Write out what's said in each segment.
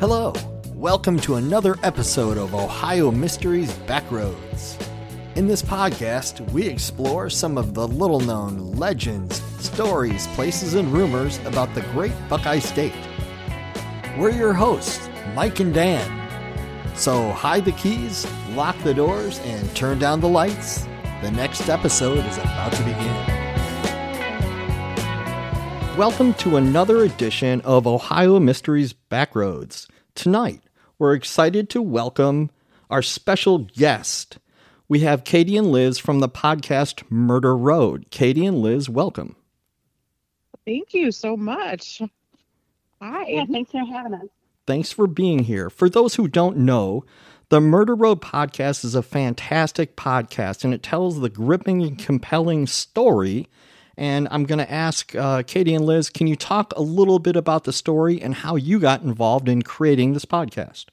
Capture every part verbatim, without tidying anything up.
Hello, welcome to another episode of Ohio Mysteries Backroads. In this podcast, we explore some of the little-known legends, stories, places, and rumors about the great Buckeye State. We're your hosts, Mike and Dan. So hide the keys, lock the doors, and turn down the lights. The next episode is about to begin. Welcome to another edition of Ohio Mysteries Backroads. Tonight, we're excited to welcome our special guest. We have Katie and Liz from the podcast Murder Road. Katie and Liz, welcome. Thank you so much. Hi. Yeah, thanks for having us. Thanks for being here. For those who don't know, the Murder Road podcast is a fantastic podcast, and it tells the gripping and compelling story. And I'm going to ask uh, Katie and Liz, can you talk a little bit about the story and how you got involved in creating this podcast?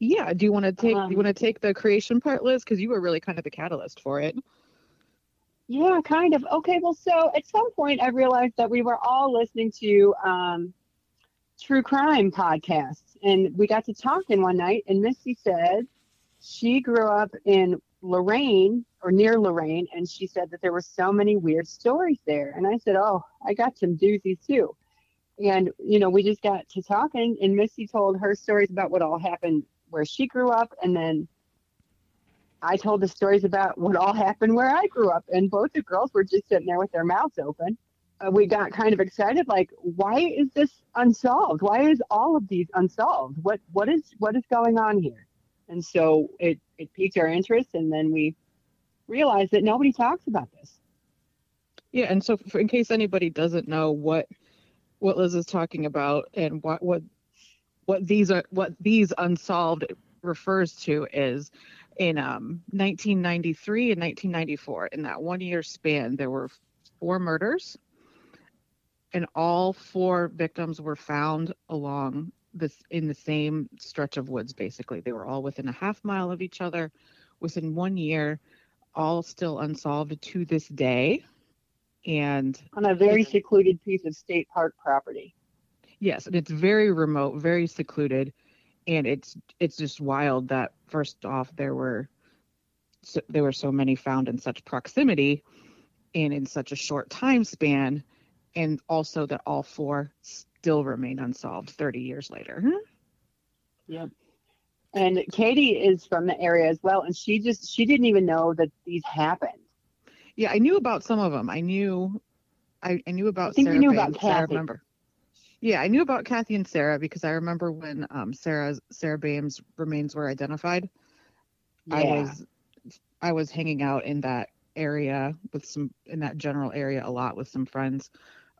Yeah, do you want to take um, you want to take the creation part, Liz? Because you were really kind of the catalyst for it. Yeah, kind of. Okay, well, so at some point I realized that we were all listening to um, true crime podcasts, and we got to talking one night, and Misty said she grew up in Lorain, or near Lorain, and she said that there were so many weird stories there. And I said, oh, I got some doozies too. And, you know, we just got to talking, and Missy told her stories about what all happened where she grew up. And then I told the stories about what all happened where I grew up. And both the girls were just sitting there with their mouths open. Uh, we got kind of excited, like, why is this unsolved? Why is all of these unsolved? What, what is, what is going on here? And so it, it piqued our interest, and then we realized that nobody talks about this. Yeah, and so for, in case anybody doesn't know what what Liz is talking about and what what what these are what these unsolved refers to is in um, nineteen ninety-three and nineteen ninety-four. In that one year span, there were four murders, and all four victims were found along this in the same stretch of woods. Basically, they were all within a half mile of each other within one year, all still unsolved to this day, and on a very secluded piece of state park property. Yes, and it's very remote, very secluded, and it's it's just wild that first off there were so, there were so many found in such proximity and in such a short time span, and also that all four still remain unsolved thirty years later. Mm-hmm. Yep. And Katie is from the area as well, and she just she didn't even know that these happened. Yeah, I knew about some of them. I knew, I, I knew about. I think Sarah we knew Bame, about Kathy. I remember. Yeah, I knew about Kathy and Sarah because I remember when um, Sarah's Sarah Bame's remains were identified. Yeah. I was I was hanging out in that area with some in that general area a lot with some friends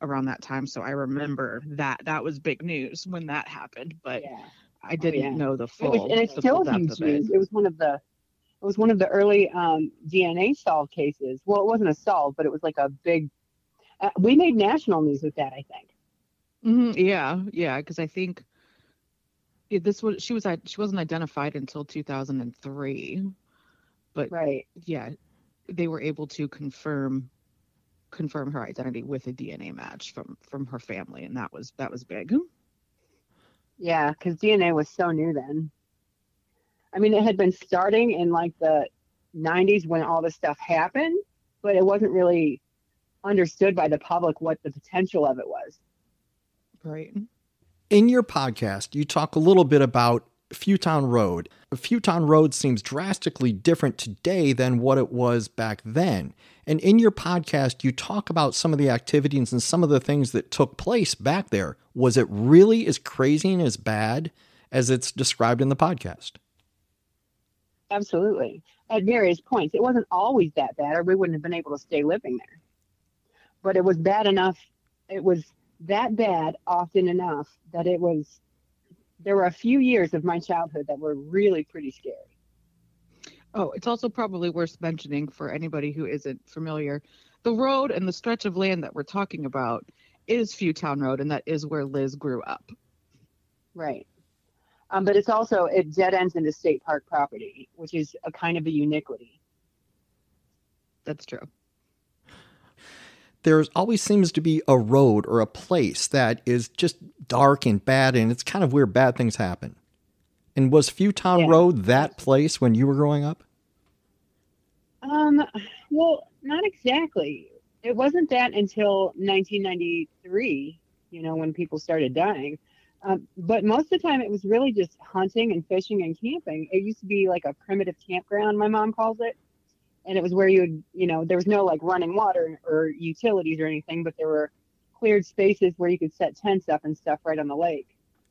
around that time, so I remember that that was big news when that happened. But. Yeah. I didn't oh, yeah. know the full. It was, and it's still huge news. It. it was one of the, it was one of the early um, D N A solved cases. Well, it wasn't a solve, but it was like a big. Uh, we made national news with that, I think. Mm-hmm. Yeah, yeah, because I think it, this was she was she wasn't identified until two thousand three, but right, yeah, they were able to confirm confirm her identity with a D N A match from from her family, and that was that was big. Yeah, because D N A was so new then. I mean, it had been starting in like the nineties when all this stuff happened, but it wasn't really understood by the public what the potential of it was. Right. In your podcast, you talk a little bit about Fewtown Road. Fewtown Road seems drastically different today than what it was back then. And in your podcast, you talk about some of the activities and some of the things that took place back there. Was it really as crazy and as bad as it's described in the podcast? Absolutely. At various points. It wasn't always that bad, or we wouldn't have been able to stay living there. but it was bad enough. It was that bad often enough that it was, there were a few years of my childhood that were really pretty scary. Oh, it's also probably worth mentioning for anybody who isn't familiar, the road and the stretch of land that we're talking about is Fewtown Road, and that is where Liz grew up. Right. Um, but it's also, it dead ends into state park property, which is a kind of a uniquity. That's true. There always seems to be a road or a place that is just dark and bad, and it's kind of where bad things happen. And was Fewtown yeah. Road that place when you were growing up? Um, well, not exactly. It wasn't that until nineteen ninety-three, you know, when people started dying. Um, but most of the time it was really just hunting and fishing and camping. It used to be like a primitive campground, my mom calls it. And it was where you would, you know, there was no like running water or utilities or anything, but there were cleared spaces where you could set tents up and stuff right on the lake.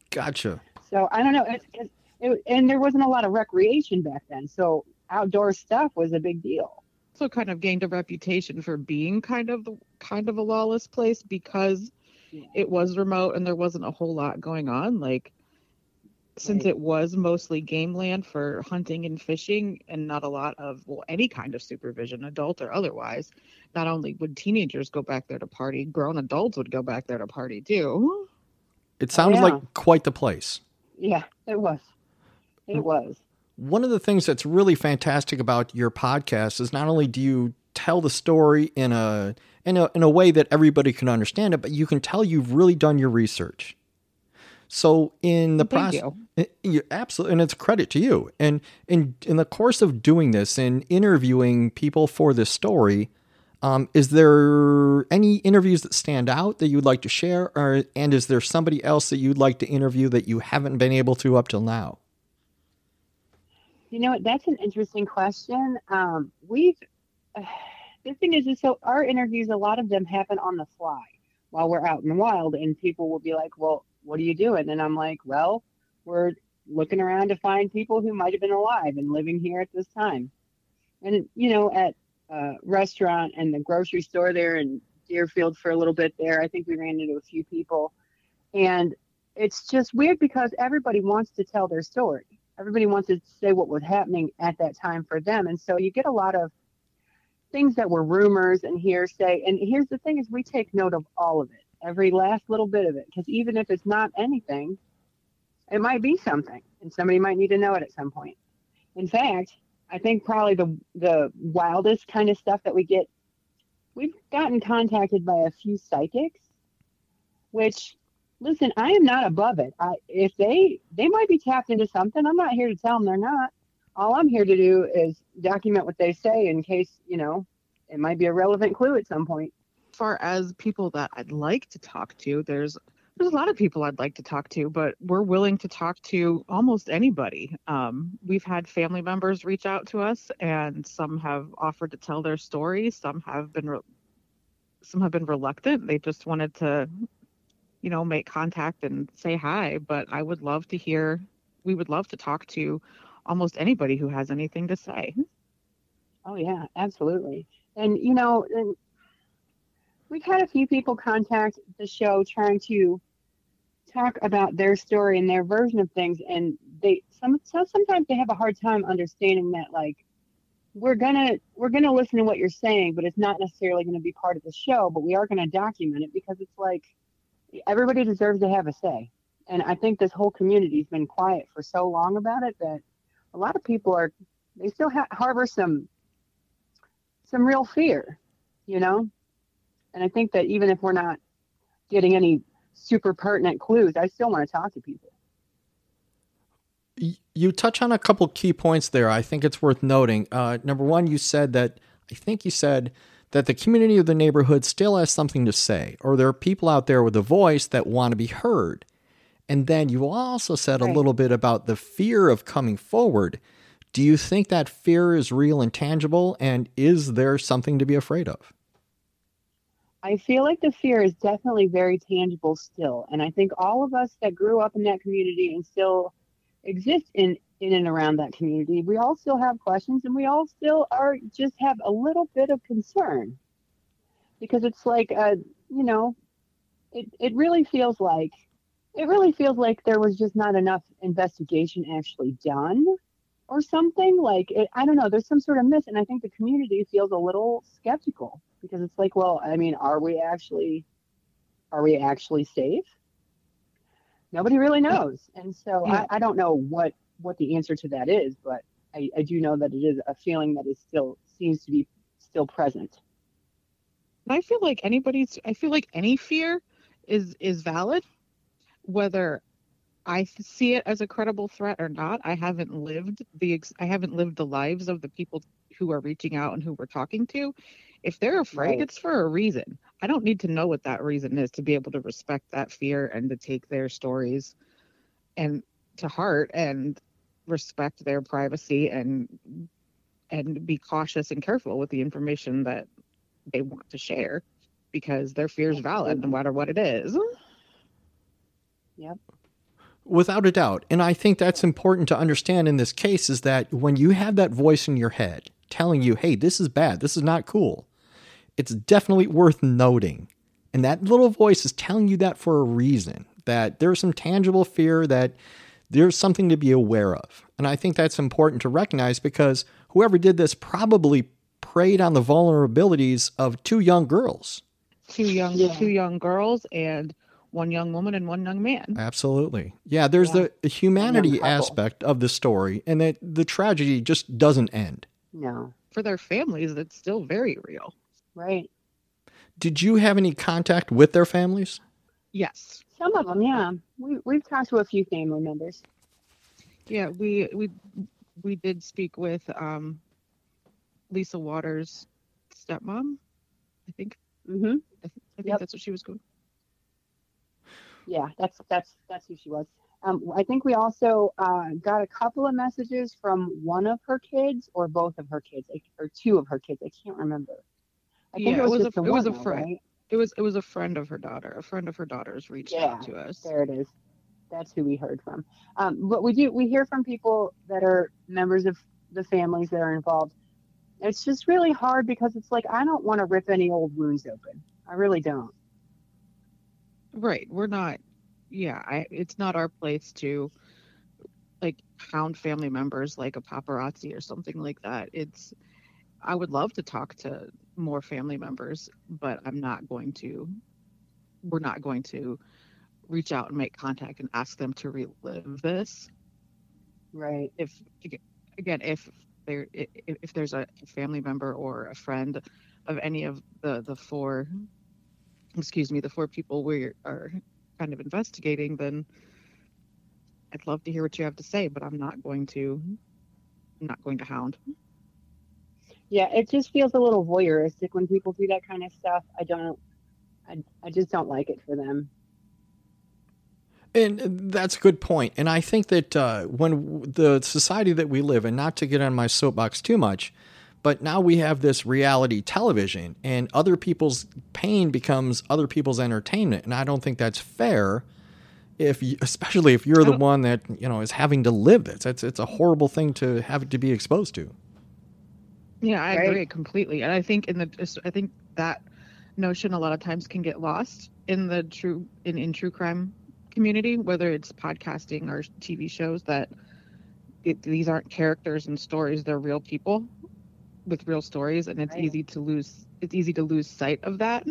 Gotcha. So I don't know. It, it, it, and there wasn't a lot of recreation back then. So outdoor stuff was a big deal. So kind of gained a reputation for being kind of, kind of a lawless place because it was remote and there wasn't a whole lot going on. Like, since right. it was mostly game land for hunting and fishing and not a lot of, well, any kind of supervision, adult or otherwise, not only would teenagers go back there to party, grown adults would go back there to party too. It sounds yeah. like quite the place. Yeah, it was. It was. One of the things that's really fantastic about your podcast is not only do you tell the story in a in a in a way that everybody can understand it, but you can tell you've really done your research. So in the process, you. you absolutely, and it's credit to you. And in in the course of doing this and interviewing people for this story, um, is there any interviews that stand out that you'd like to share, or and is there somebody else that you'd like to interview that you haven't been able to up till now? You know, that's an interesting question. Um, we've. Uh, the thing is, is, so our interviews, a lot of them happen on the fly while we're out in the wild, and people will be like, well, what are you doing? And I'm like, well, we're looking around to find people who might have been alive and living here at this time. And, you know, at a restaurant and the grocery store there in Deerfield for a little bit there, I think we ran into a few people. And it's just weird because everybody wants to tell their story. Everybody wants to say what was happening at that time for them. And so you get a lot of things that were rumors and hearsay. And here's the thing is we take note of all of it, every last little bit of it, because even if it's not anything, it might be something and somebody might need to know it at some point. In fact, I think probably the the wildest kind of stuff that we get, we've gotten contacted by a few psychics, which, listen, I am not above it. I, if they, they might be tapped into something, I'm not here to tell them they're not. All I'm here to do is document what they say in case, you know, it might be a relevant clue at some point. As far as people that I'd like to talk to, there's there's a lot of people I'd like to talk to, but we're willing to talk to almost anybody. Um, we've had family members reach out to us, and some have offered to tell their story. Some have been re- some have been reluctant. They just wanted to, you know, make contact and say hi. But I would love to hear. We would love to talk to almost anybody who has anything to say. Oh yeah, absolutely. And you know. And, we've had a few people contact the show trying to talk about their story and their version of things. And they, some, so sometimes they have a hard time understanding that, like, we're gonna, we're gonna listen to what you're saying, but it's not necessarily going to be part of the show, but we are going to document it because it's like everybody deserves to have a say. And I think this whole community has been quiet for so long about it that a lot of people are, they still ha- harbor some, some real fear, you know? And I think that even if we're not getting any super pertinent clues, I still want to talk to people. You touch on a couple key points there. I think it's worth noting. Uh, number one, you said that, I think you said that the community of the neighborhood still has something to say, or there are people out there with a voice that want to be heard. And then you also said right. a little bit about the fear of coming forward. Do you think that fear is real and tangible? And is there something to be afraid of? I feel like the fear is definitely very tangible still. And I think all of us that grew up in that community and still exist in, in and around that community, we all still have questions and we all still are just have a little bit of concern. because it's like, uh, you know, it, it really feels like, it really feels like there was just not enough investigation actually done or something like it. I don't know. There's some sort of miss. And I think the community feels a little skeptical because it's like, well, I mean, are we actually, are we actually safe? Nobody really knows. And so yeah. I, I don't know what, what the answer to that is, but I, I do know that it is a feeling that is still seems to be still present. And I feel like anybody's, I feel like any fear is, is valid, whether I see it as a credible threat or not. I haven't lived the, I haven't lived the lives of the people who are reaching out and who we're talking to. If they're afraid, right. It's for a reason. I don't need to know what that reason is to be able to respect that fear and to take their stories and to heart and respect their privacy and and be cautious and careful with the information that they want to share because their fear is valid no matter what it is. Yep. Without a doubt. And I think that's important to understand in this case is that when you have that voice in your head telling you, hey, this is bad, this is not cool, it's definitely worth noting. And that little voice is telling you that for a reason, that there's some tangible fear, that there's something to be aware of. And I think that's important to recognize because whoever did this probably preyed on the vulnerabilities of two young girls. Two young, yeah. two young girls and one young woman and one young man. Absolutely. Yeah, there's yeah. the humanity aspect of the story and that the tragedy just doesn't end. No. For their families, that's still very real. Right. Did you have any contact with their families? Yes. Some of them, yeah. We, we've talked to a few family members. Yeah, we we we did speak with um, Lisa Waters' stepmom, I think. Mm-hmm. I, th- I think yep. that's what she was going. Yeah, that's that's that's who she was. Um, I think we also uh, got a couple of messages from one of her kids or both of her kids or two of her kids. I can't remember. I think yeah, it was, it was a, it was a friend. Right? It was it was a friend of her daughter. A friend of her daughter's reached yeah, out to us. There it is. That's who we heard from. Um, but we do we hear from people that are members of the families that are involved. It's just really hard because it's like I don't want to rip any old wounds open. I really don't. Right. We're not. Yeah. I, it's not our place to like hound family members like a paparazzi or something like that. It's. I would love to talk to more family members, but I'm not going to, we're not going to reach out and make contact and ask them to relive this. Right. If, again, if there, if there's a family member or a friend of any of the, the four, excuse me, the four people we are kind of investigating, then I'd love to hear what you have to say, but I'm not going to, I'm not going to hound. Yeah, it just feels a little voyeuristic when people do that kind of stuff. I don't, I, I just don't like it for them. And that's a good point. And I think that uh, when the society that we live in, not to get on my soapbox too much, but now we have this reality television and other people's pain becomes other people's entertainment. And I don't think that's fair, if you, especially if you're the one that, you know, is having to live this. It's, it's a horrible thing to have to be exposed to. Yeah, I right? agree completely. And I think in the I think that notion a lot of times can get lost in the true in, in true crime community, whether it's podcasting or T V shows, that it, these aren't characters and stories, they're real people with real stories, and it's right. easy to lose it's easy to lose sight of that.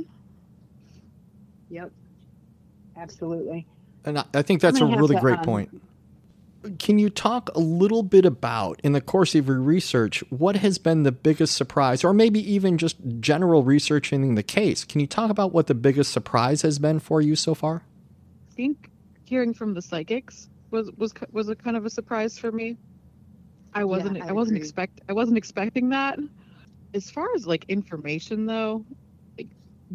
Yep. Absolutely. And I, I think that's a really to, great um, point. Can you talk a little bit about, in the course of your research, what has been the biggest surprise, or maybe even just general research in the case? Can you talk about what the biggest surprise has been for you so far? I think hearing from the psychics was was was a kind of a surprise for me. I wasn't yeah, I, I wasn't expect I wasn't expecting that. As far as like information though, like,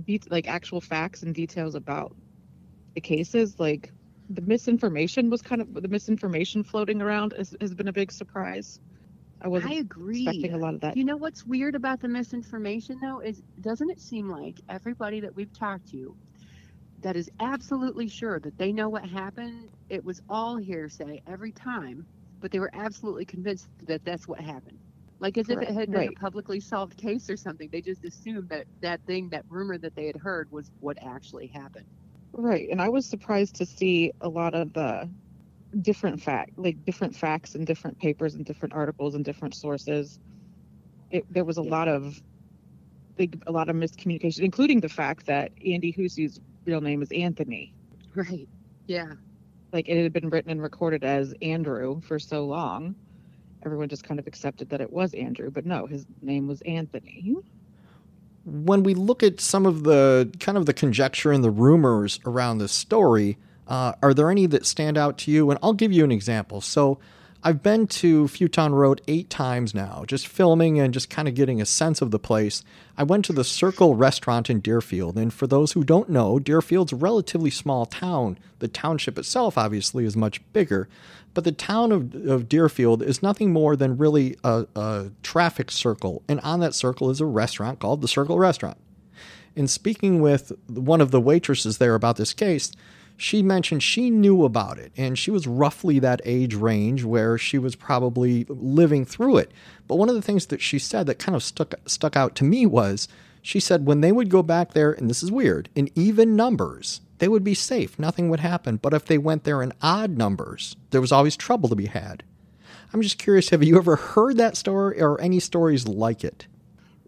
de- like actual facts and details about the cases, like. The misinformation was kind of the misinformation floating around has, has been a big surprise. I wasn't I agree. expecting a lot of that. You know what's weird about the misinformation though is doesn't it seem like everybody that we've talked to that is absolutely sure that they know what happened, it was all hearsay every time, but they were absolutely convinced that that's what happened. Like as right. if it had been right. a publicly solved case or something. They just assumed that that thing, that rumor that they had heard was what actually happened. Right. And I was surprised to see a lot of the different fact, like different facts and different papers and different articles and different sources. It, there was a yeah. lot of big, a lot of miscommunication, including the fact that Andy Hussey's real name is Anthony. Right. Yeah. Like it had been written and recorded as Andrew for so long. Everyone just kind of accepted that it was Andrew, but no, his name was Anthony. When we look at some of the kind of the conjecture and the rumors around this story, uh, are there any that stand out to you? And I'll give you an example. So I've been to Fewtown Road eight times now, just filming and just kind of getting a sense of the place. I went to the Circle Restaurant in Deerfield. And for those who don't know, Deerfield's a relatively small town. The township itself, obviously, is much bigger. But the town of, of Deerfield is nothing more than really a, a traffic circle. And on that circle is a restaurant called the Circle Restaurant. And speaking with one of the waitresses there about this case, she mentioned she knew about it. And she was roughly that age range where she was probably living through it. But one of the things that she said that kind of stuck, stuck out to me was she said when they would go back there, and this is weird, in even numbers, they would be safe. Nothing would happen. But if they went there in odd numbers, there was always trouble to be had. I'm just curious, have you ever heard that story or any stories like it?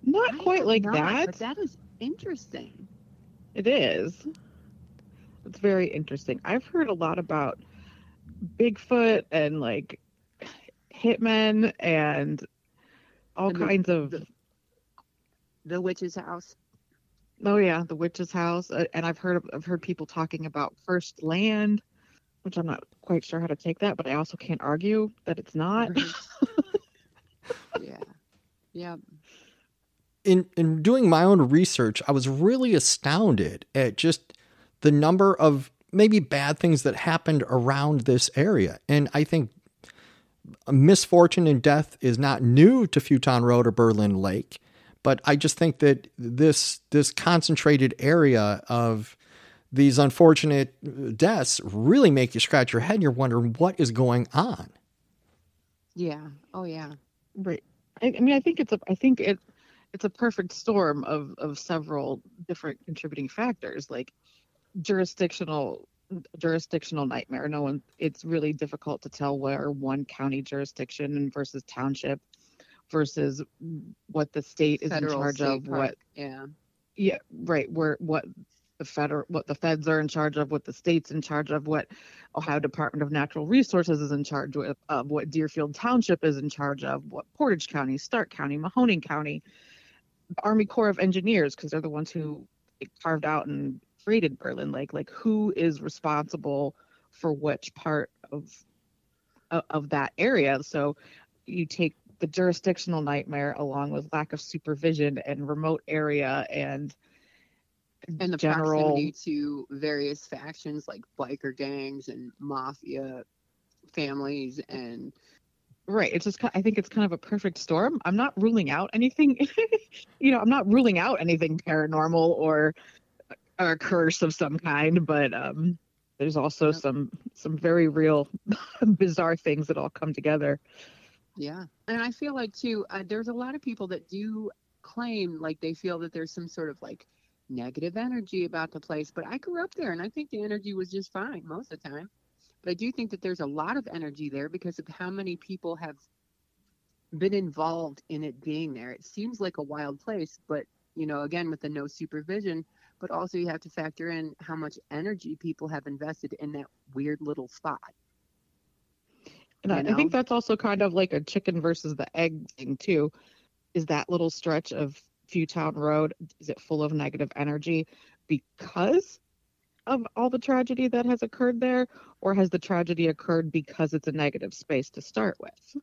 Not quite like not, that. But that is interesting. It is. It's very interesting. I've heard a lot about Bigfoot and like hitmen and all and kinds the, of. The, the witch's house. Oh yeah, the witch's house, and I've heard I've heard people talking about first land, which I'm not quite sure how to take that, but I also can't argue that it's not. yeah, yeah. In in doing my own research, I was really astounded at just the number of maybe bad things that happened around this area, and I think misfortune and death is not new to Fewtown Road or Berlin Lake. But I just think that this this concentrated area of these unfortunate deaths really make you scratch your head. And you're wondering what is going on. Yeah. Oh, yeah. Right. I, I mean, I think it's a I think it it's a perfect storm of of several different contributing factors, like jurisdictional jurisdictional nightmare. No one. It's really difficult to tell where one county jurisdiction versus township. Versus what the state is Federal in charge state of, park. what yeah, yeah, right. Where what the federal, what the feds are in charge of, what the state's in charge of, what Ohio Department of Natural Resources is in charge of, of what Deerfield Township is in charge of, what Portage County, Stark County, Mahoning County, Army Corps of Engineers, because they're the ones who carved out and created Berlin Lake. Like, who is responsible for which part of of, of that area? So you take the jurisdictional nightmare along with lack of supervision and remote area and and the general proximity to various factions like biker gangs and mafia families and right. It's just, I think it's kind of a perfect storm. I'm not ruling out anything, you know, I'm not ruling out anything paranormal or, or a curse of some kind, but um, there's also yep. some, some very real bizarre things that all come together. Yeah. And I feel like, too, uh, there's a lot of people that do claim, like, they feel that there's some sort of, like, negative energy about the place. But I grew up there, and I think the energy was just fine most of the time. But I do think that there's a lot of energy there because of how many people have been involved in it being there. It seems like a wild place, but, you know, again, with the no supervision, but also you have to factor in how much energy people have invested in that weird little spot. And I, I think that's also kind of like a chicken versus the egg thing, too. Is that little stretch of Fewtown Road, is it full of negative energy because of all the tragedy that has occurred there? Or has the tragedy occurred because it's a negative space to start with?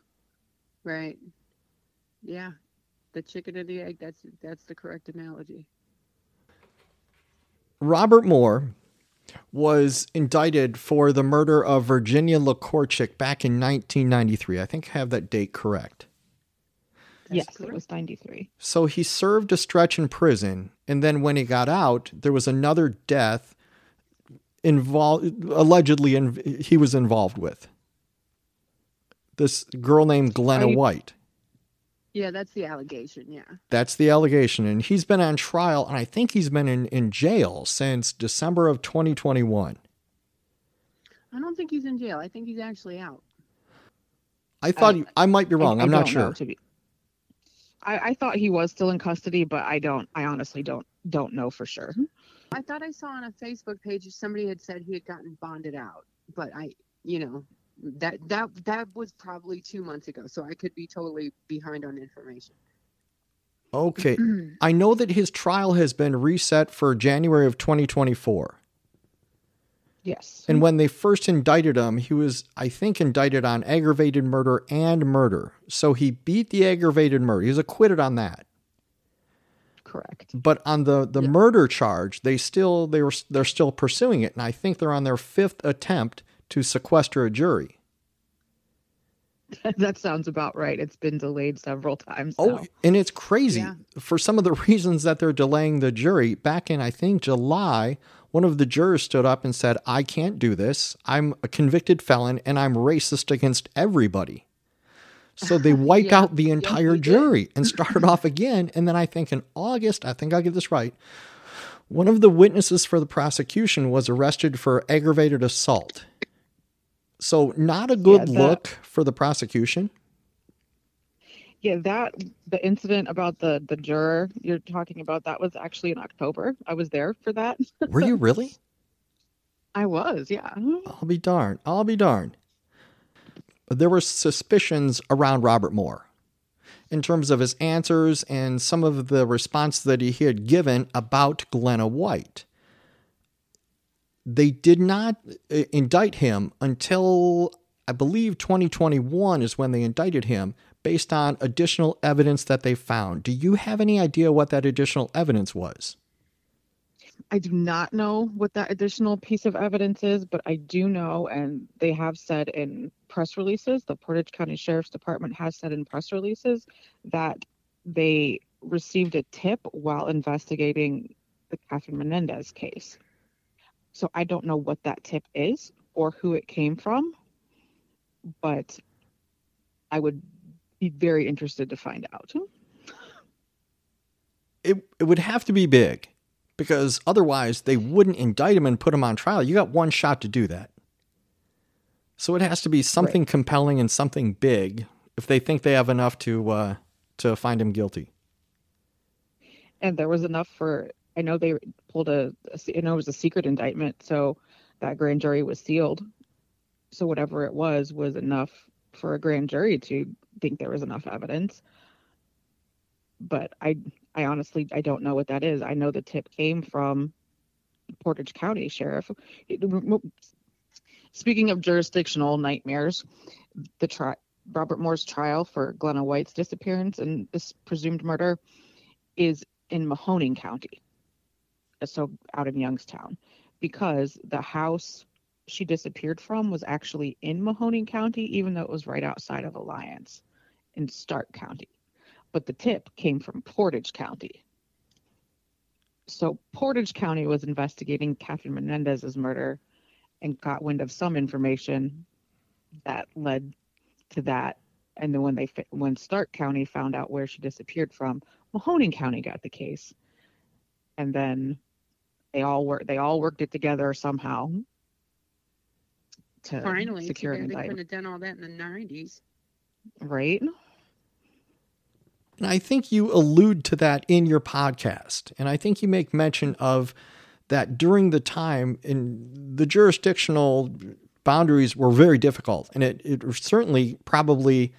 Right. Yeah. The chicken and the egg, that's that's the correct analogy. Robert Moore was indicted for the murder of Virginia LaKorchik back in nineteen ninety-three. I think I have that date correct. Yes, it was ninety-three. So he served a stretch in prison, and then when he got out, there was another death involved, allegedly in, he was involved with. This girl named Glenna White. Yeah, that's the allegation, yeah. That's the allegation. And he's been on trial, and I think he's been in, in jail since December of twenty twenty-one. I don't think he's in jail. I think he's actually out. I thought, I, he, I might be wrong. I, I'm I not sure. Be, I, I thought he was still in custody, but I don't, I honestly don't, don't know for sure. I thought I saw on a Facebook page somebody had said he had gotten bonded out, but I, you know, that, that, that was probably two months ago. So I could be totally behind on information. Okay. I know that his trial has been reset for January of twenty twenty-four. Yes. And when they first indicted him, he was, I think, indicted on aggravated murder and murder. So he beat the aggravated murder. He was acquitted on that. Correct. But on the, the yeah. murder charge, they still they were they're still pursuing it, and I think they're on their fifth attempt to sequester a jury. That sounds about right. It's been delayed several times. Oh, now. And it's crazy yeah. for some of the reasons that they're delaying the jury. Back in, I think, July, one of the jurors stood up and said, "I can't do this. I'm a convicted felon, and I'm racist against everybody." So they wiped yeah. out the entire yeah, jury and started off again. And then I think in August, I think I'll get this right, one of the witnesses for the prosecution was arrested for aggravated assault. So not a good yeah, that, look for the prosecution. Yeah, that the incident about the, the juror you're talking about, that was actually in October. I was there for that. Were you really? I was, yeah. I'll be darned. I'll be darned. There were suspicions around Robert Moore in terms of his answers and some of the response that he had given about Glenna White. They did not indict him until, I believe, twenty twenty-one is when they indicted him based on additional evidence that they found. Do you have any idea what that additional evidence was? I do not know what that additional piece of evidence is, but I do know, and they have said in press releases, the Portage County Sheriff's Department has said in press releases that they received a tip while investigating the Catherine Menendez case. So I don't know what that tip is or who it came from, but I would be very interested to find out. It it would have to be big, because otherwise they wouldn't indict him and put him on trial. You got one shot to do that. So it has to be something right. compelling and something big if they think they have enough to uh, to find him guilty. And there was enough for, I know they pulled a, a, I know it was a secret indictment, so that grand jury was sealed. So whatever it was, was enough for a grand jury to think there was enough evidence. But I, I honestly, I don't know what that is. I know the tip came from Portage County Sheriff. Speaking of jurisdictional nightmares, the tri- Robert Moore's trial for Glenna White's disappearance and this presumed murder is in Mahoning County, so out in Youngstown, because the house she disappeared from was actually in Mahoning County, even though it was right outside of Alliance in Stark County. But the tip came from Portage County. So Portage County was investigating Catherine Menendez's murder and got wind of some information that led to that. And then when they when Stark County found out where she disappeared from, Mahoning County got the case. And then they all were they all worked it together somehow to Finally, secure an indictment. They couldn't have done all that in the nineties. Right? And I think you allude to that in your podcast. And I think you make mention of that during the time in the jurisdictional boundaries were very difficult. And it, it certainly probably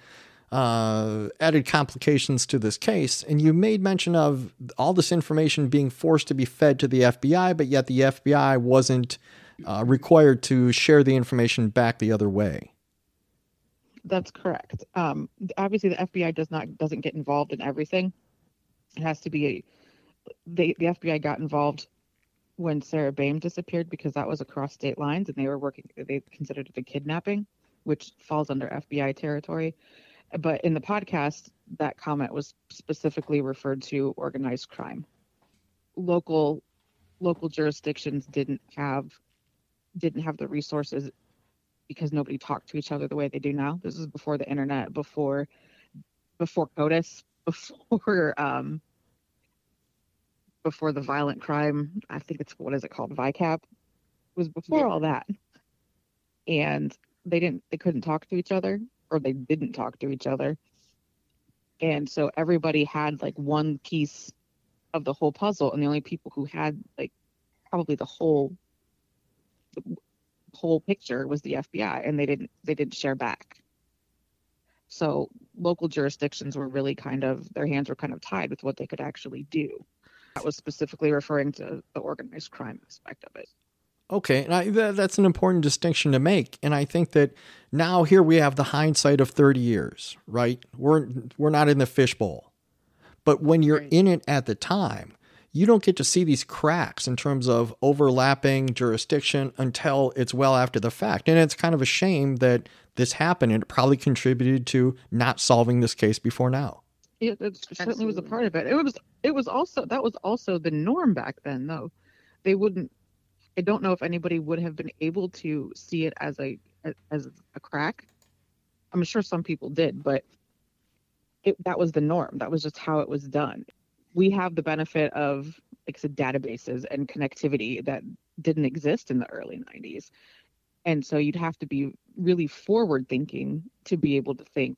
uh, added complications to this case. And you made mention of all this information being forced to be fed to the F B I, but yet the F B I wasn't uh, required to share the information back the other way. That's correct. Um, obviously, the F B I does not doesn't get involved in everything. It has to be a, they, the F B I got involved when Sarah Bame disappeared because that was across state lines, and they were working. They considered it a kidnapping, which falls under F B I territory. But in the podcast, that comment was specifically referred to organized crime. Local local jurisdictions didn't have didn't have the resources, because nobody talked to each other the way they do now. This is before the internet, before before CODIS, before um, before the violent crime. I think it's, what is it called? V I C A P. It was before yeah. all that. And they didn't, they couldn't talk to each other, or they didn't talk to each other. And so everybody had like one piece of the whole puzzle, and the only people who had like probably the whole the whole picture was the F B I, and they didn't they didn't share back. So local jurisdictions were really kind of, their hands were kind of tied with what they could actually do. That was specifically referring to the organized crime aspect of it. Okay, and I, that, that's an important distinction to make. And I think that now here we have the hindsight of thirty years, right? We're we're not in the fishbowl. But when you're right in it at the time, you don't get to see these cracks in terms of overlapping jurisdiction until it's well after the fact. And it's kind of a shame that this happened, and it probably contributed to not solving this case before now. Yeah, that certainly was a part of it. It was, it was also, that was also the norm back then, though. They wouldn't, I don't know if anybody would have been able to see it as a as a crack. I'm sure some people did, but it, that was the norm. That was just how it was done. We have the benefit of, like I said, databases and connectivity that didn't exist in the early nineties. And so you'd have to be really forward thinking to be able to think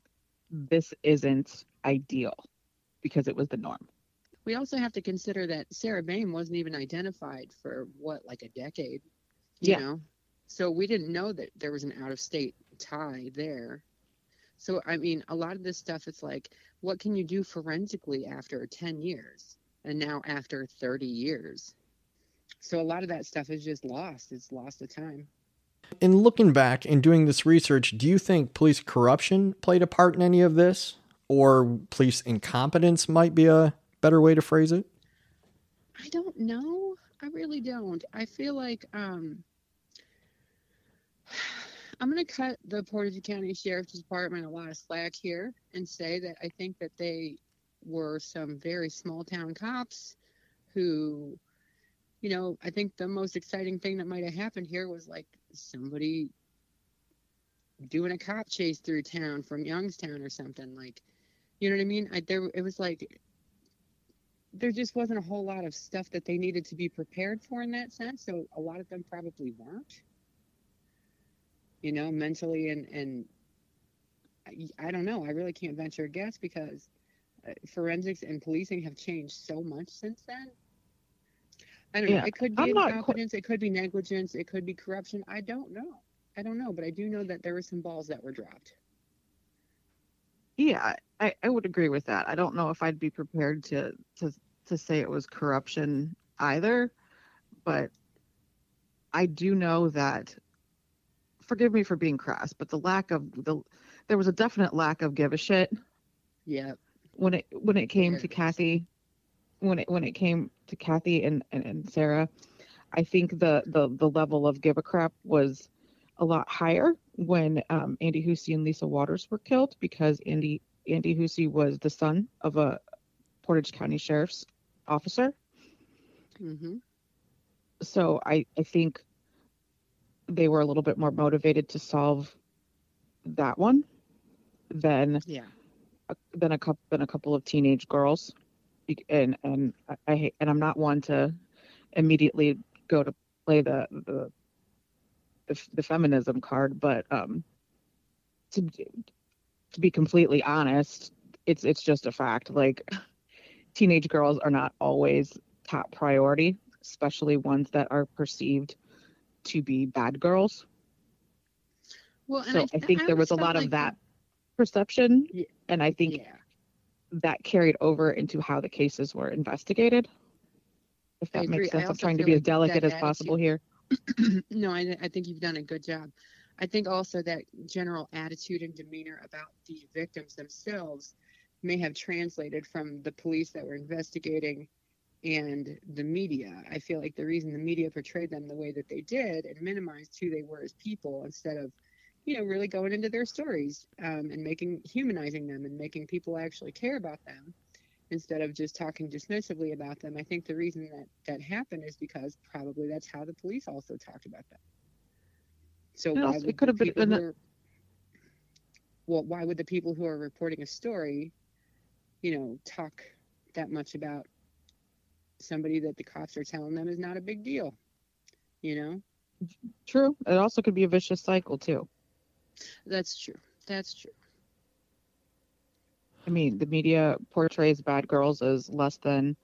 this isn't ideal, because it was the norm. We also have to consider that Sarah Bame wasn't even identified for, what, like a decade, you yeah. know? So we didn't know that there was an out-of-state tie there. So, I mean, a lot of this stuff, it's like, what can you do forensically after ten years and now after thirty years? So a lot of that stuff is just lost. It's lost to time. In looking back and doing this research, do you think police corruption played a part in any of this? Or police incompetence might be a better way to phrase it? I don't know. I really don't. I feel like um, I'm going to cut the Portage County Sheriff's Department a lot of slack here and say that I think that they were some very small town cops who, you know, I think the most exciting thing that might have happened here was like somebody doing a cop chase through town from Youngstown or something. Like, you know what I mean? I, there, it was like, there just wasn't a whole lot of stuff that they needed to be prepared for in that sense. So a lot of them probably weren't, you know, mentally. And, and I, I don't know, I really can't venture a guess, because forensics and policing have changed so much since then. I don't yeah. know. It could be incompetence. Qu- it could be negligence. It could be corruption. I don't know. I don't know, but I do know that there were some balls that were dropped. Yeah, I, I would agree with that. I don't know if I'd be prepared to, to to say it was corruption either, but I do know that, forgive me for being crass, but the lack of the there was a definite lack of give a shit. Yeah. When it when it came yeah. to Kathy, when it when it came to Kathy and, and, and Sarah, I think the, the, the level of give a crap was a lot higher when um, Andy Hussey and Lisa Waters were killed, because Andy Andy Hussey was the son of a Portage County Sheriff's officer. Mm-hmm. So I, I think they were a little bit more motivated to solve that one than yeah uh, than a couple than a couple of teenage girls, and and I and I'm not one to immediately go to play the the. The, the feminism card, but um, to to be completely honest, it's it's just a fact. Like, teenage girls are not always top priority, especially ones that are perceived to be bad girls. Well, and so I, I think I there was a lot like of that the... perception, yeah. and I think yeah. that carried over into how the cases were investigated. If that makes sense, I'm trying to be as delicate as possible here. No, I, I think you've done a good job. I think also that general attitude and demeanor about the victims themselves may have translated from the police that were investigating and the media. I feel like the reason the media portrayed them the way that they did and minimized who they were as people, instead of, you know, really going into their stories um, and making humanizing them and making people actually care about them, instead of just talking dismissively about them. I think the reason that that happened is because probably that's how the police also talked about them. So why also, would it could have been, who, well, why would the people who are reporting a story you know, talk that much about somebody that the cops are telling them is not a big deal, you know? True. It also could be a vicious cycle, too. That's true. That's true. I mean, the media portrays bad girls as less than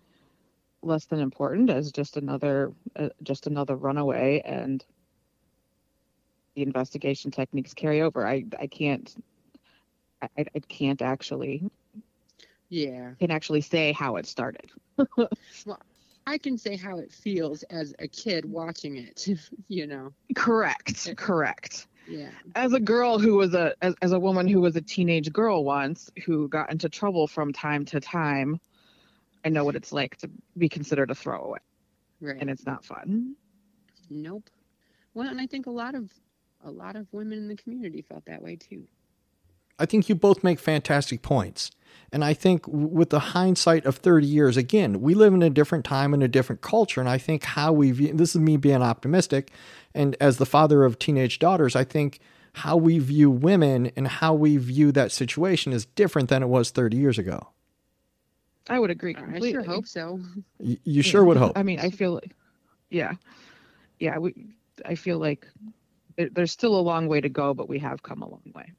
less than important, as just another uh, just another runaway, and the investigation techniques carry over. I I can't I, I can't actually yeah can actually say how it started. Well, I can say how it feels as a kid watching it, you know. Correct. It, correct. Yeah. As a girl who was a as, as a woman who was a teenage girl once, who got into trouble from time to time, I know what it's like to be considered a throwaway. Right. And it's not fun. Nope. Well, and I think a lot of a lot of women in the community felt that way too. I think you both make fantastic points. And I think with the hindsight of thirty years, again, we live in a different time and a different culture. And I think how we view, this is me being optimistic. And as the father of teenage daughters, I think how we view women and how we view that situation is different than it was thirty years ago. I would agree completely. I sure hope so. You, you yeah. sure would hope. I mean, I feel like, yeah. Yeah, we, I feel like there's still a long way to go, but we have come a long way.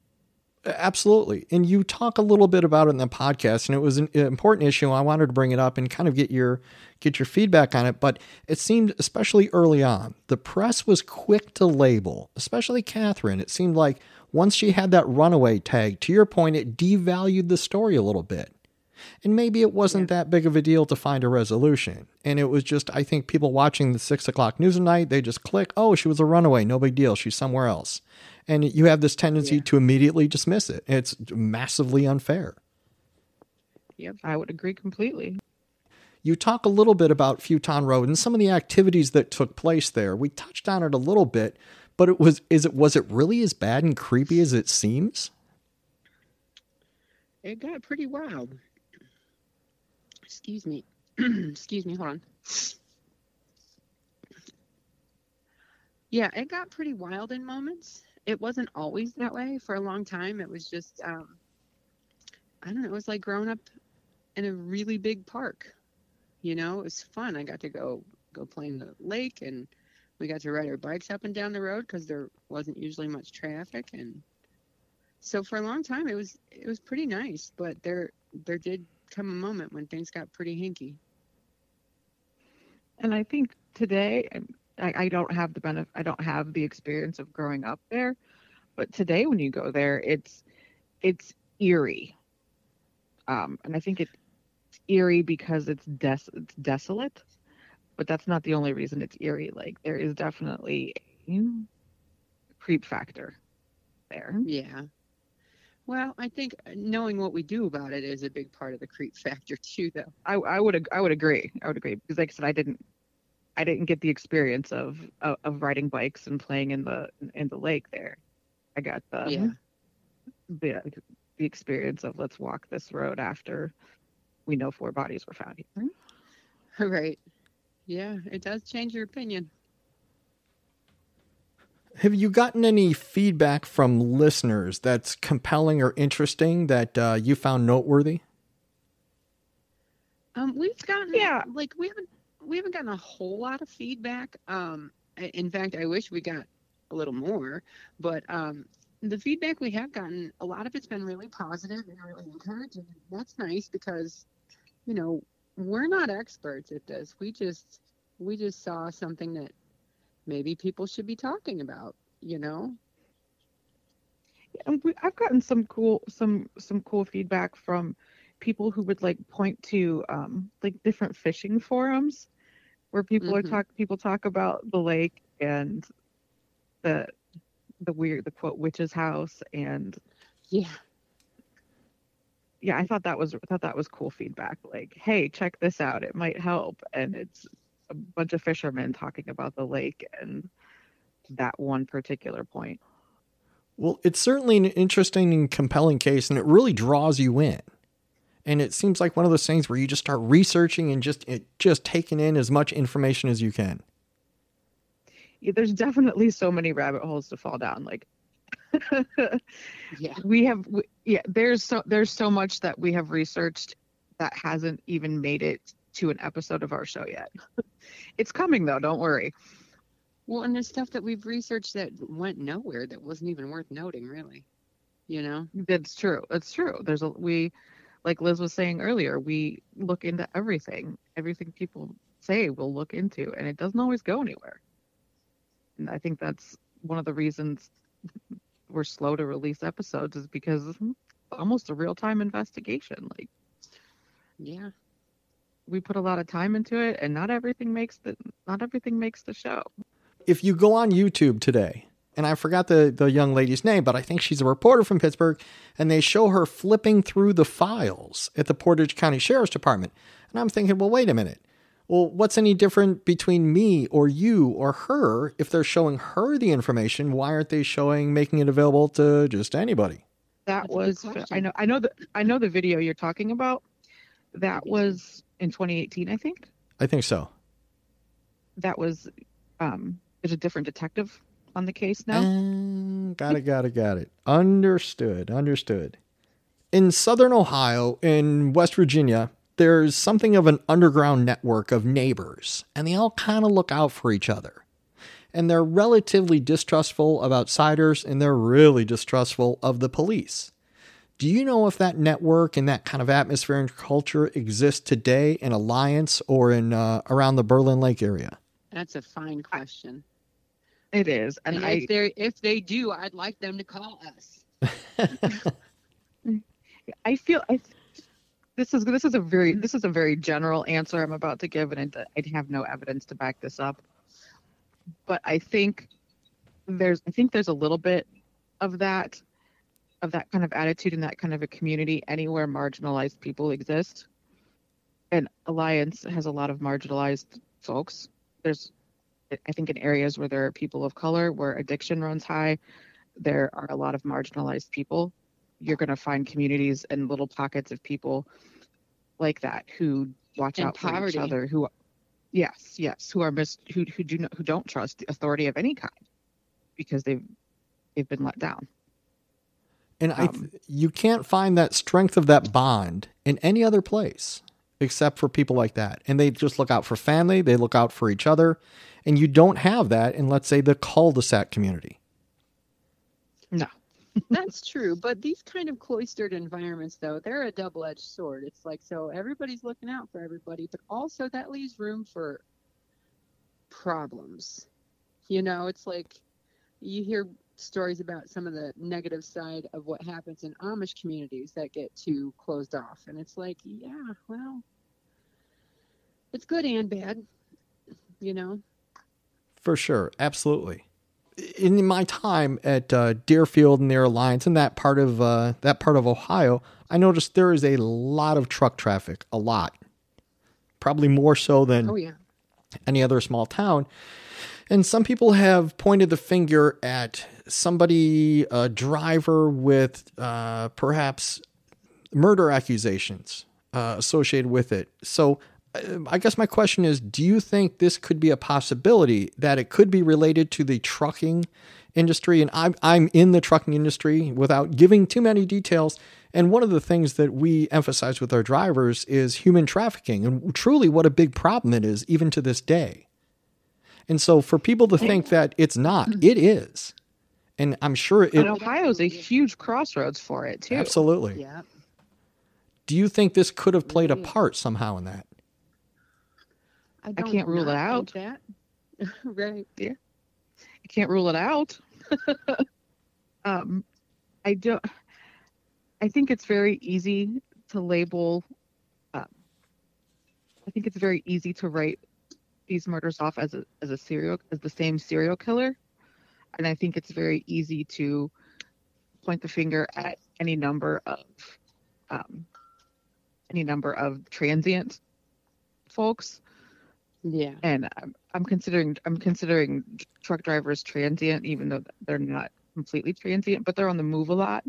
Absolutely. And you talk a little bit about it in the podcast, and it was an important issue. I wanted to bring it up and kind of get your get your feedback on it. But it seemed, especially early on, the press was quick to label, especially Catherine. It seemed like once she had that runaway tag, to your point, it devalued the story a little bit. And maybe it wasn't yeah. that big of a deal to find a resolution. And it was just, I think people watching the six o'clock news at night, they just click, oh, she was a runaway. No big deal. She's somewhere else. And you have this tendency yeah. to immediately dismiss it. It's massively unfair. Yep, I would agree completely. You talk a little bit about Fewtown Road and some of the activities that took place there. We touched on it a little bit, but it was, is it, was it really as bad and creepy as it seems? It got pretty wild. Excuse me. Excuse me. Hold on. Yeah, it got pretty wild in moments. It wasn't always that way for a long time. It was just, um, I don't know. It was like growing up in a really big park. You know, it was fun. I got to go, go play in the lake, and we got to ride our bikes up and down the road because there wasn't usually much traffic. And so for a long time, it was, it was pretty nice, but there, there did come a moment when things got pretty hinky. And I think today, I, I don't have the benefit, I don't have the experience of growing up there, but today when you go there, it's it's eerie. Um, and I think it's eerie because it's des it's desolate, but that's not the only reason it's eerie. Like, there is definitely a creep factor there. Yeah. Well, I think knowing what we do about it is a big part of the creep factor too, though. I, I would I would agree. I would agree because, like I said, I didn't I didn't get the experience of of, of riding bikes and playing in the in the lake there. I got the yeah. the the experience of let's walk this road after we know four bodies were found here. Right. Yeah, it does change your opinion. Have you gotten any feedback from listeners that's compelling or interesting that uh, you found noteworthy? Um, we've gotten, yeah. like we haven't, we haven't gotten a whole lot of feedback. Um, in fact, I wish we got a little more, but um, the feedback we have gotten, a lot of it's been really positive and really encouraging. That's nice because, you know, we're not experts at this. We just, we just saw something that maybe people should be talking about, you know? Yeah, I've gotten some cool, some, some cool feedback from people who would like point to um, like different fishing forums where people mm-hmm. are talk, people talk about the lake and the, the weird, the quote witch's house. And yeah. Yeah. I thought that was, I thought that was cool feedback. Like, hey, check this out. It might help. And it's a bunch of fishermen talking about the lake and that one particular point. Well, it's certainly an interesting and compelling case, and it really draws you in. And it seems like one of those things where you just start researching and just it, just taking in as much information as you can. Yeah, there's definitely so many rabbit holes to fall down. Like, yeah, we have, we, yeah, there's so, there's so much that we have researched that hasn't even made it to an episode of our show yet. It's coming, though. Don't worry. Well, and there's stuff that we've researched that went nowhere that wasn't even worth noting, really. You know? That's true. That's true. There's a, we, like Liz was saying earlier, we look into everything. Everything people say we'll look into, and it doesn't always go anywhere. And I think that's one of the reasons we're slow to release episodes, is because it's almost a real-time investigation. Like, yeah, we put a lot of time into it, and not everything makes the not everything makes the show. If you go on YouTube today, and I forgot the, the young lady's name, but I think she's a reporter from Pittsburgh, and they show her flipping through the files at the Portage County Sheriff's Department. And I'm thinking, well, wait a minute. Well, what's any different between me or you or her? If they're showing her the information, why aren't they showing, making it available to just anybody? That was, I know, I know the, I know the video you're talking about. That was in twenty eighteen, I think. I think so. That was, um, there's a different detective on the case now. Um, got it, got it, got it. Understood, understood. In Southern Ohio, in West Virginia, there's something of an underground network of neighbors, and they all kind of look out for each other. And they're relatively distrustful of outsiders, and they're really distrustful of the police. Do you know if that network and that kind of atmosphere and culture exists today in Alliance or in uh, around the Berlin Lake area? That's a fine question. It is. And, and I, if they if they do, I'd like them to call us. I feel... I. This is this is a very this is a very general answer I'm about to give, and I have no evidence to back this up. But I think there's I think there's a little bit of that of that kind of attitude and that kind of a community anywhere marginalized people exist. And Alliance has a lot of marginalized folks. There's I think in areas where there are people of color, where addiction runs high, there are a lot of marginalized people. You're going to find communities and little pockets of people like that who watch and out poverty. for each other, who, yes, yes, who are mis, who who do not, who don't trust the authority of any kind because they've they've been let down. And um, I, th- you can't find that strength of that bond in any other place except for people like that. And they just look out for family, they look out for each other, and you don't have that in, let's say, the cul-de-sac community. No. That's true, but these kind of cloistered environments, though, they're a double-edged sword. It's like, so everybody's looking out for everybody, but also that leaves room for problems. You know, it's like you hear stories about some of the negative side of what happens in Amish communities that get too closed off, and it's like, yeah, well, it's good and bad, you know? For sure, absolutely. In my time at uh, Deerfield and near Alliance and that part of uh, that part of Ohio, I noticed there is a lot of truck traffic, a lot, probably more so than oh, yeah. any other small town. And some people have pointed the finger at somebody, a driver with uh, perhaps murder accusations uh, associated with it. So I guess my question is, do you think this could be a possibility that it could be related to the trucking industry? And I'm, I'm in the trucking industry without giving too many details. And one of the things that we emphasize with our drivers is human trafficking, and truly what a big problem it is, even to this day. And so for people to think that it's not, it is. And I'm sure it... And Ohio's a huge crossroads for it, too. Absolutely. Yeah. Do you think this could have played a part somehow in that? I, I can't rule it out. That. Right. Yeah. I can't rule it out. um, I don't, I think it's very easy to label. Uh, I think it's very easy to write these murders off as a, as a serial, as the same serial killer. And I think it's very easy to point the finger at any number of, um, any number of transient folks. Yeah, and I'm, I'm considering I'm considering truck drivers transient, even though they're not completely transient, but they're on the move a lot.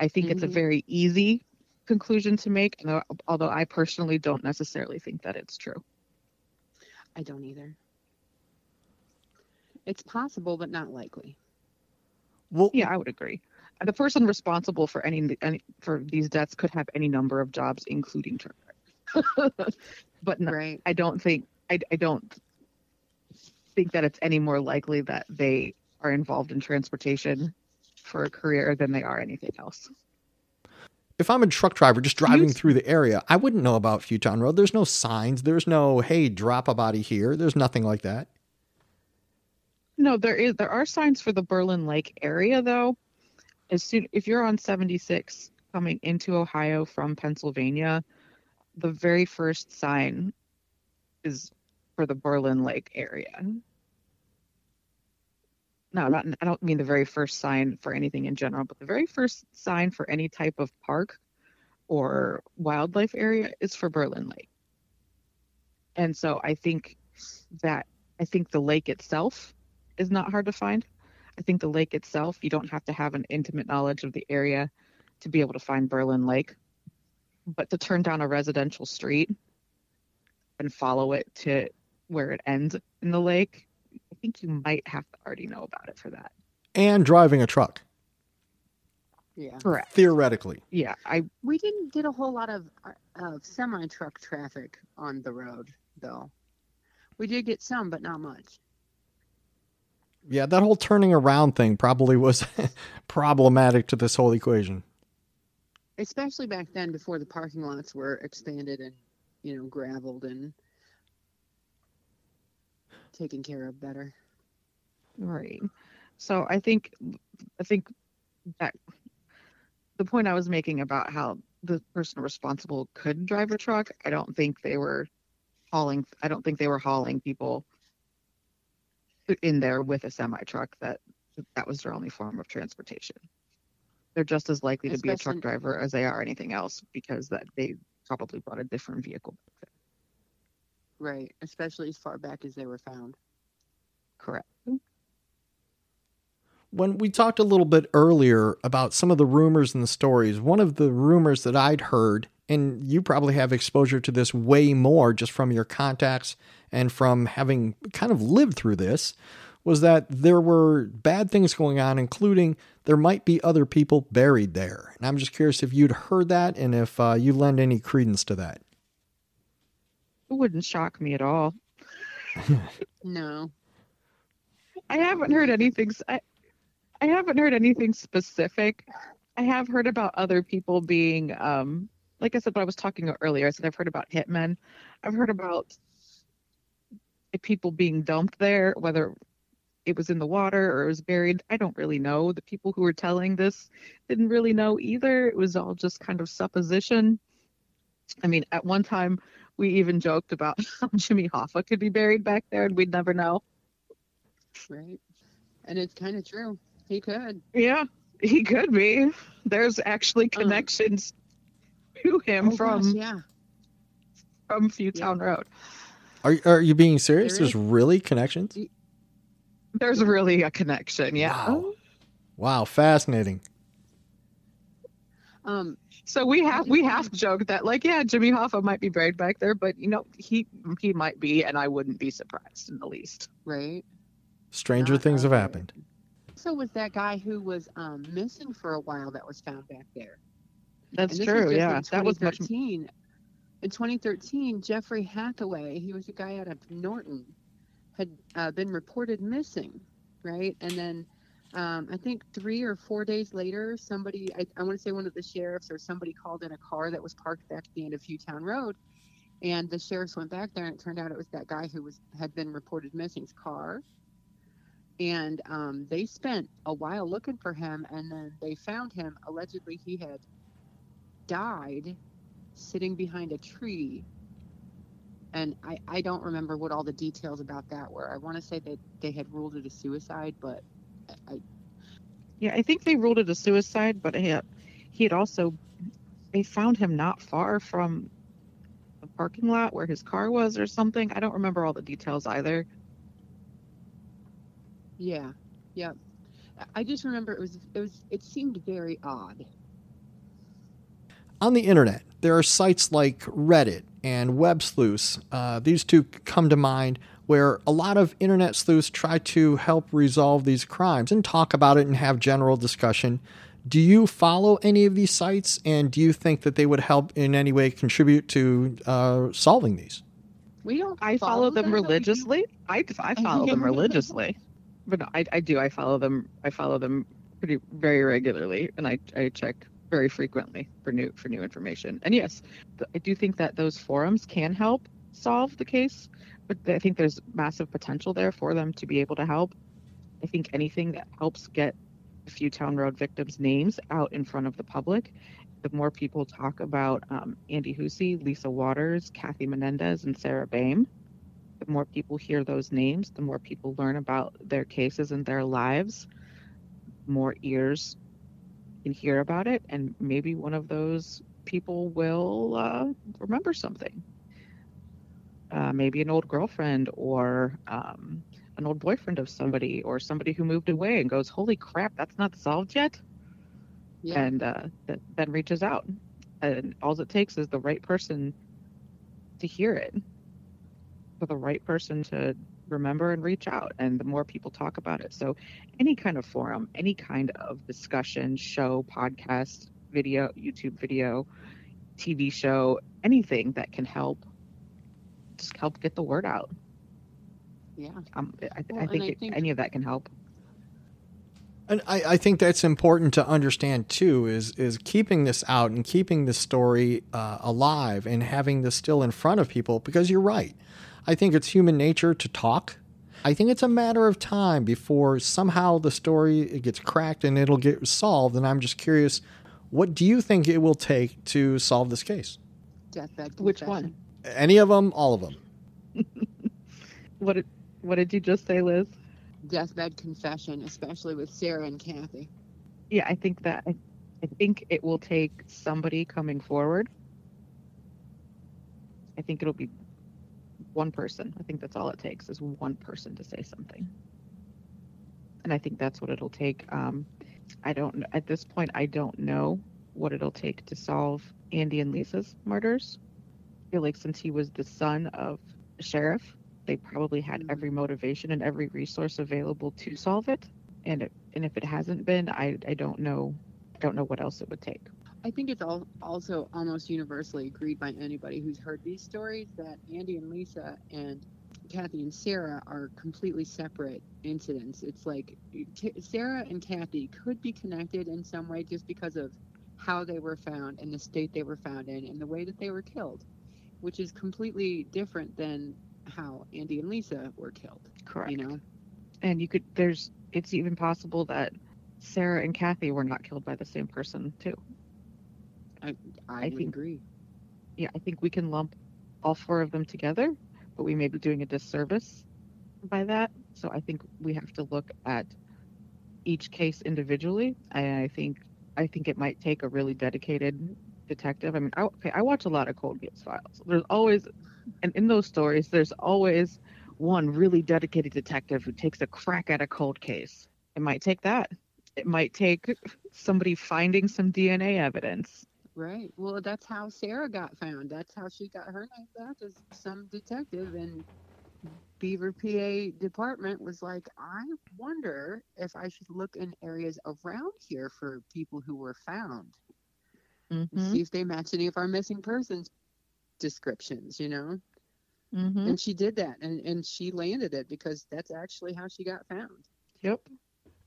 I think mm-hmm. it's a very easy conclusion to make, although I personally don't necessarily think that it's true. I don't either. It's possible, but not likely. Well, yeah, I would agree. the person responsible for any, any for these deaths could have any number of jobs, including Turner. But no, right. I don't think I, I don't think that it's any more likely that they are involved in transportation for a career than they are anything else. If I'm a truck driver just driving You'd... through the area, I wouldn't know about Fewtown Road. There's no signs. There's no, hey, drop a body here. There's nothing like that. No, there is. There are signs for the Berlin Lake area, though. As soon if you're on seventy-six coming into Ohio from Pennsylvania, the very first sign is for the Berlin Lake area. No, not, I don't mean the very first sign for anything in general, but the very first sign for any type of park or wildlife area is for Berlin Lake. And so I think that I think the lake itself is not hard to find. I think the lake itself, you don't have to have an intimate knowledge of the area to be able to find Berlin Lake. But to turn down a residential street and follow it to where it ends in the lake, I think you might have to already know about it for that. And driving a truck. Yeah. Correct. Theoretically. Yeah. I We didn't get a whole lot of, of semi-truck traffic on the road, though. We did get some, but not much. Yeah, that whole turning around thing probably was problematic to this whole equation. Especially back then before the parking lots were expanded and, you know, graveled and taken care of better. Right. So I think I think that the point I was making about how the person responsible could drive a truck, I don't think they were hauling I don't think they were hauling people in there with a semi-truck. That that was their only form of transportation. They're just as likely to Especially, be a truck driver as they are anything else, because that they probably brought a different vehicle. Right. Especially as far back as they were found. Correct. When we talked a little bit earlier about some of the rumors and the stories, one of the rumors that I'd heard, and you probably have exposure to this way more just from your contacts and from having kind of lived through this, was that there were bad things going on, including there might be other people buried there. And I'm just curious if you'd heard that and if uh, you lend any credence to that. It wouldn't shock me at all. No. I haven't heard anything. I, I haven't heard anything specific. I have heard about other people being, um, like I said, what I was talking about earlier, I said I've heard about hitmen. I've heard about people being dumped there, whether it was in the water or it was buried. I don't really know. The people who were telling this didn't really know either. It was all just kind of supposition. I mean, at one time we even joked about how Jimmy Hoffa could be buried back there and we'd never know. Right. And it's kind of true. He could. Yeah, he could be. There's actually connections um, to him oh from, gosh, yeah. from Fewtown yeah. Road. Are are you being serious? There There's really connections? There's really a connection, yeah. Wow, wow, fascinating. Um, so we have we have joked that, like, yeah, Jimmy Hoffa might be buried back there, but you know he he might be, and I wouldn't be surprised in the least. Right. Stranger Not things right. have happened. So was that guy who was um, missing for a while that was found back there? That's true. Yeah, that was much. In twenty thirteen, Jeffrey Hathaway, he was a guy out of Norton, had uh, been reported missing, right? And then um, I think three or four days later, somebody, I, I want to say one of the sheriffs or somebody called in a car that was parked back at the end of Fewtown Road, and the sheriffs went back there, and it turned out it was that guy who was had been reported missing's car. And um, they spent a while looking for him, and then they found him. Allegedly, he had died sitting behind a tree, and I, I don't remember what all the details about that were. I want to say that they had ruled it a suicide, but I, I yeah I think they ruled it a suicide, but he, he had also they found him not far from the parking lot where his car was or something. I don't remember all the details either. Yeah yeah I just remember it was it was it seemed very odd. On the internet, there are sites like Reddit and Web Sleuths. Uh, these two come to mind, where a lot of internet sleuths try to help resolve these crimes and talk about it and have general discussion. Do you follow any of these sites, and do you think that they would help in any way contribute to uh, solving these? We don't. I follow, follow them, them religiously. I, I follow them religiously, but no, I, I do. I follow them. I follow them pretty very regularly, and I, I check very frequently for new for new information. And yes, I do think that those forums can help solve the case, but I think there's massive potential there for them to be able to help. I think anything that helps get Fewtown Road victims' names out in front of the public, the more people talk about um, Andy Hussey, Lisa Waters, Kathy Menendez, and Sarah Bame, the more people hear those names, the more people learn about their cases and their lives, more ears can hear about it, and maybe one of those people will uh, remember something. Uh, maybe an old girlfriend or um, an old boyfriend of somebody, or somebody who moved away and goes, holy crap, that's not solved yet. Yeah. And uh, th- then reaches out. And all it takes is the right person to hear it, for the right person to remember and reach out. And the more people talk about it. So any kind of forum, any kind of discussion, show, podcast, video, YouTube video, T V show, anything that can help just help get the word out. Yeah. Um, I, well, I think, I it, think any of that can help. And I, I think that's important to understand too, is, is keeping this out and keeping this story uh, alive and having this still in front of people, because you're right. I think it's human nature to talk. I think it's a matter of time before somehow the story it gets cracked and it'll get solved. And I'm just curious, what do you think it will take to solve this case? Deathbed confession. Which one? Any of them, all of them. What did, what did you just say, Liz? Deathbed confession, especially with Sarah and Kathy. Yeah, I think that I, I think it will take somebody coming forward. I think it'll be one person. I think that's all it takes, is one person to say something. And I think that's what it'll take. Um, I don't at this point. I don't know what it'll take to solve Andy and Lisa's murders. I feel like since he was the son of a sheriff, they probably had every motivation and every resource available to solve it. And it, and if it hasn't been, I, I don't know I don't know what else it would take. I think it's all also almost universally agreed by anybody who's heard these stories that Andy and Lisa and Kathy and Sarah are completely separate incidents. It's like Sarah and Kathy could be connected in some way just because of how they were found and the state they were found in and the way that they were killed, which is completely different than how Andy and Lisa were killed. Correct. You know? And you could, there's, it's even possible that Sarah and Kathy were not killed by the same person too. I, I, I would think, agree. Yeah, I think we can lump all four of them together, but we may be doing a disservice by that. So I think we have to look at each case individually. And I think, I think it might take a really dedicated detective. I mean, I, okay, I watch a lot of cold case files. There's always, and in those stories, there's always one really dedicated detective who takes a crack at a cold case. It might take that. It might take somebody finding some D N A evidence. Right. Well, that's how Sarah got found. That's how she got her knife back, is some detective in Beaver P A Department was like, I wonder if I should look in areas around here for people who were found. Mm-hmm. See if they match any of our missing persons descriptions, you know? Mm-hmm. And she did that, and, and she landed it, because that's actually how she got found. Yep.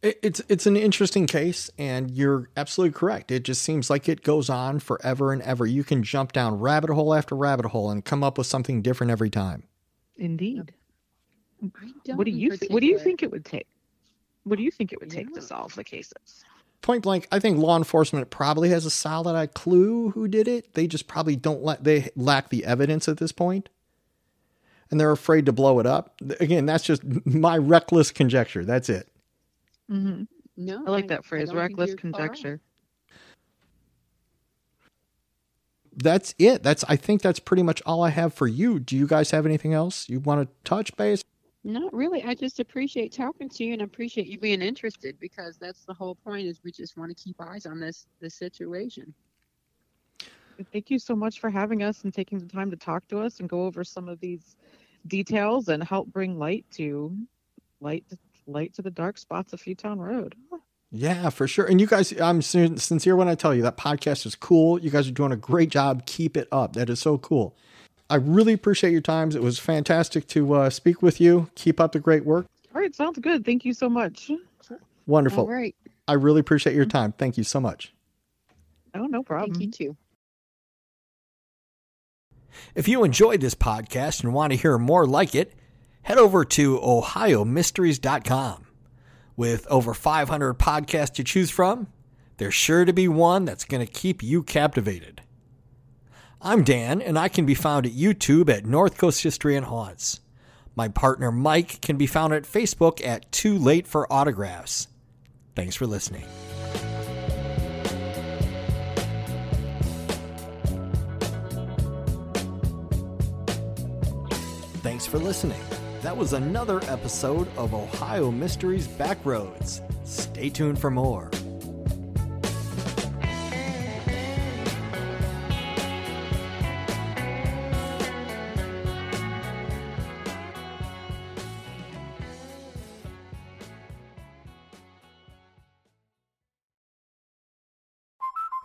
It, it's it's an interesting case, and you're absolutely correct. It just seems like it goes on forever and ever. You can jump down rabbit hole after rabbit hole and come up with something different every time. Indeed. What do you th- What do you think it would take? What do you think it would take yeah. to solve the cases? Point blank, I think law enforcement probably has a solid clue who did it. They just probably don't let, they lack the evidence at this point, and they're afraid to blow it up. Again, that's just my reckless conjecture. That's it. Mm-hmm. No, I like I, that phrase, reckless conjecture. That's it. That's, I think that's pretty much all I have for you. Do you guys have anything else you want to touch base? Not really. I just appreciate talking to you, and appreciate you being interested, because that's the whole point, is we just want to keep eyes on this, this situation. Thank you so much for having us and taking the time to talk to us and go over some of these details and help bring light to light, light to the dark spots of Fewtown Road. Yeah, for sure. And you guys, I'm sincere when I tell you that podcast is cool. You guys are doing a great job. Keep it up. That is so cool. I really appreciate your times. It was fantastic to uh, speak with you. Keep up the great work. All right. Sounds good. Thank you so much. Wonderful. All right. I really appreciate your time. Thank you so much. Oh, no problem. Thank you too. If you enjoyed this podcast and want to hear more like it, head over to ohio mysteries dot com. With over five hundred podcasts to choose from, there's sure to be one that's going to keep you captivated. I'm Dan, and I can be found at YouTube at North Coast History and Haunts. My partner Mike can be found at Facebook at Too Late for Autographs. Thanks for listening. Thanks for listening. That was another episode of Ohio Mysteries Backroads. Stay tuned for more.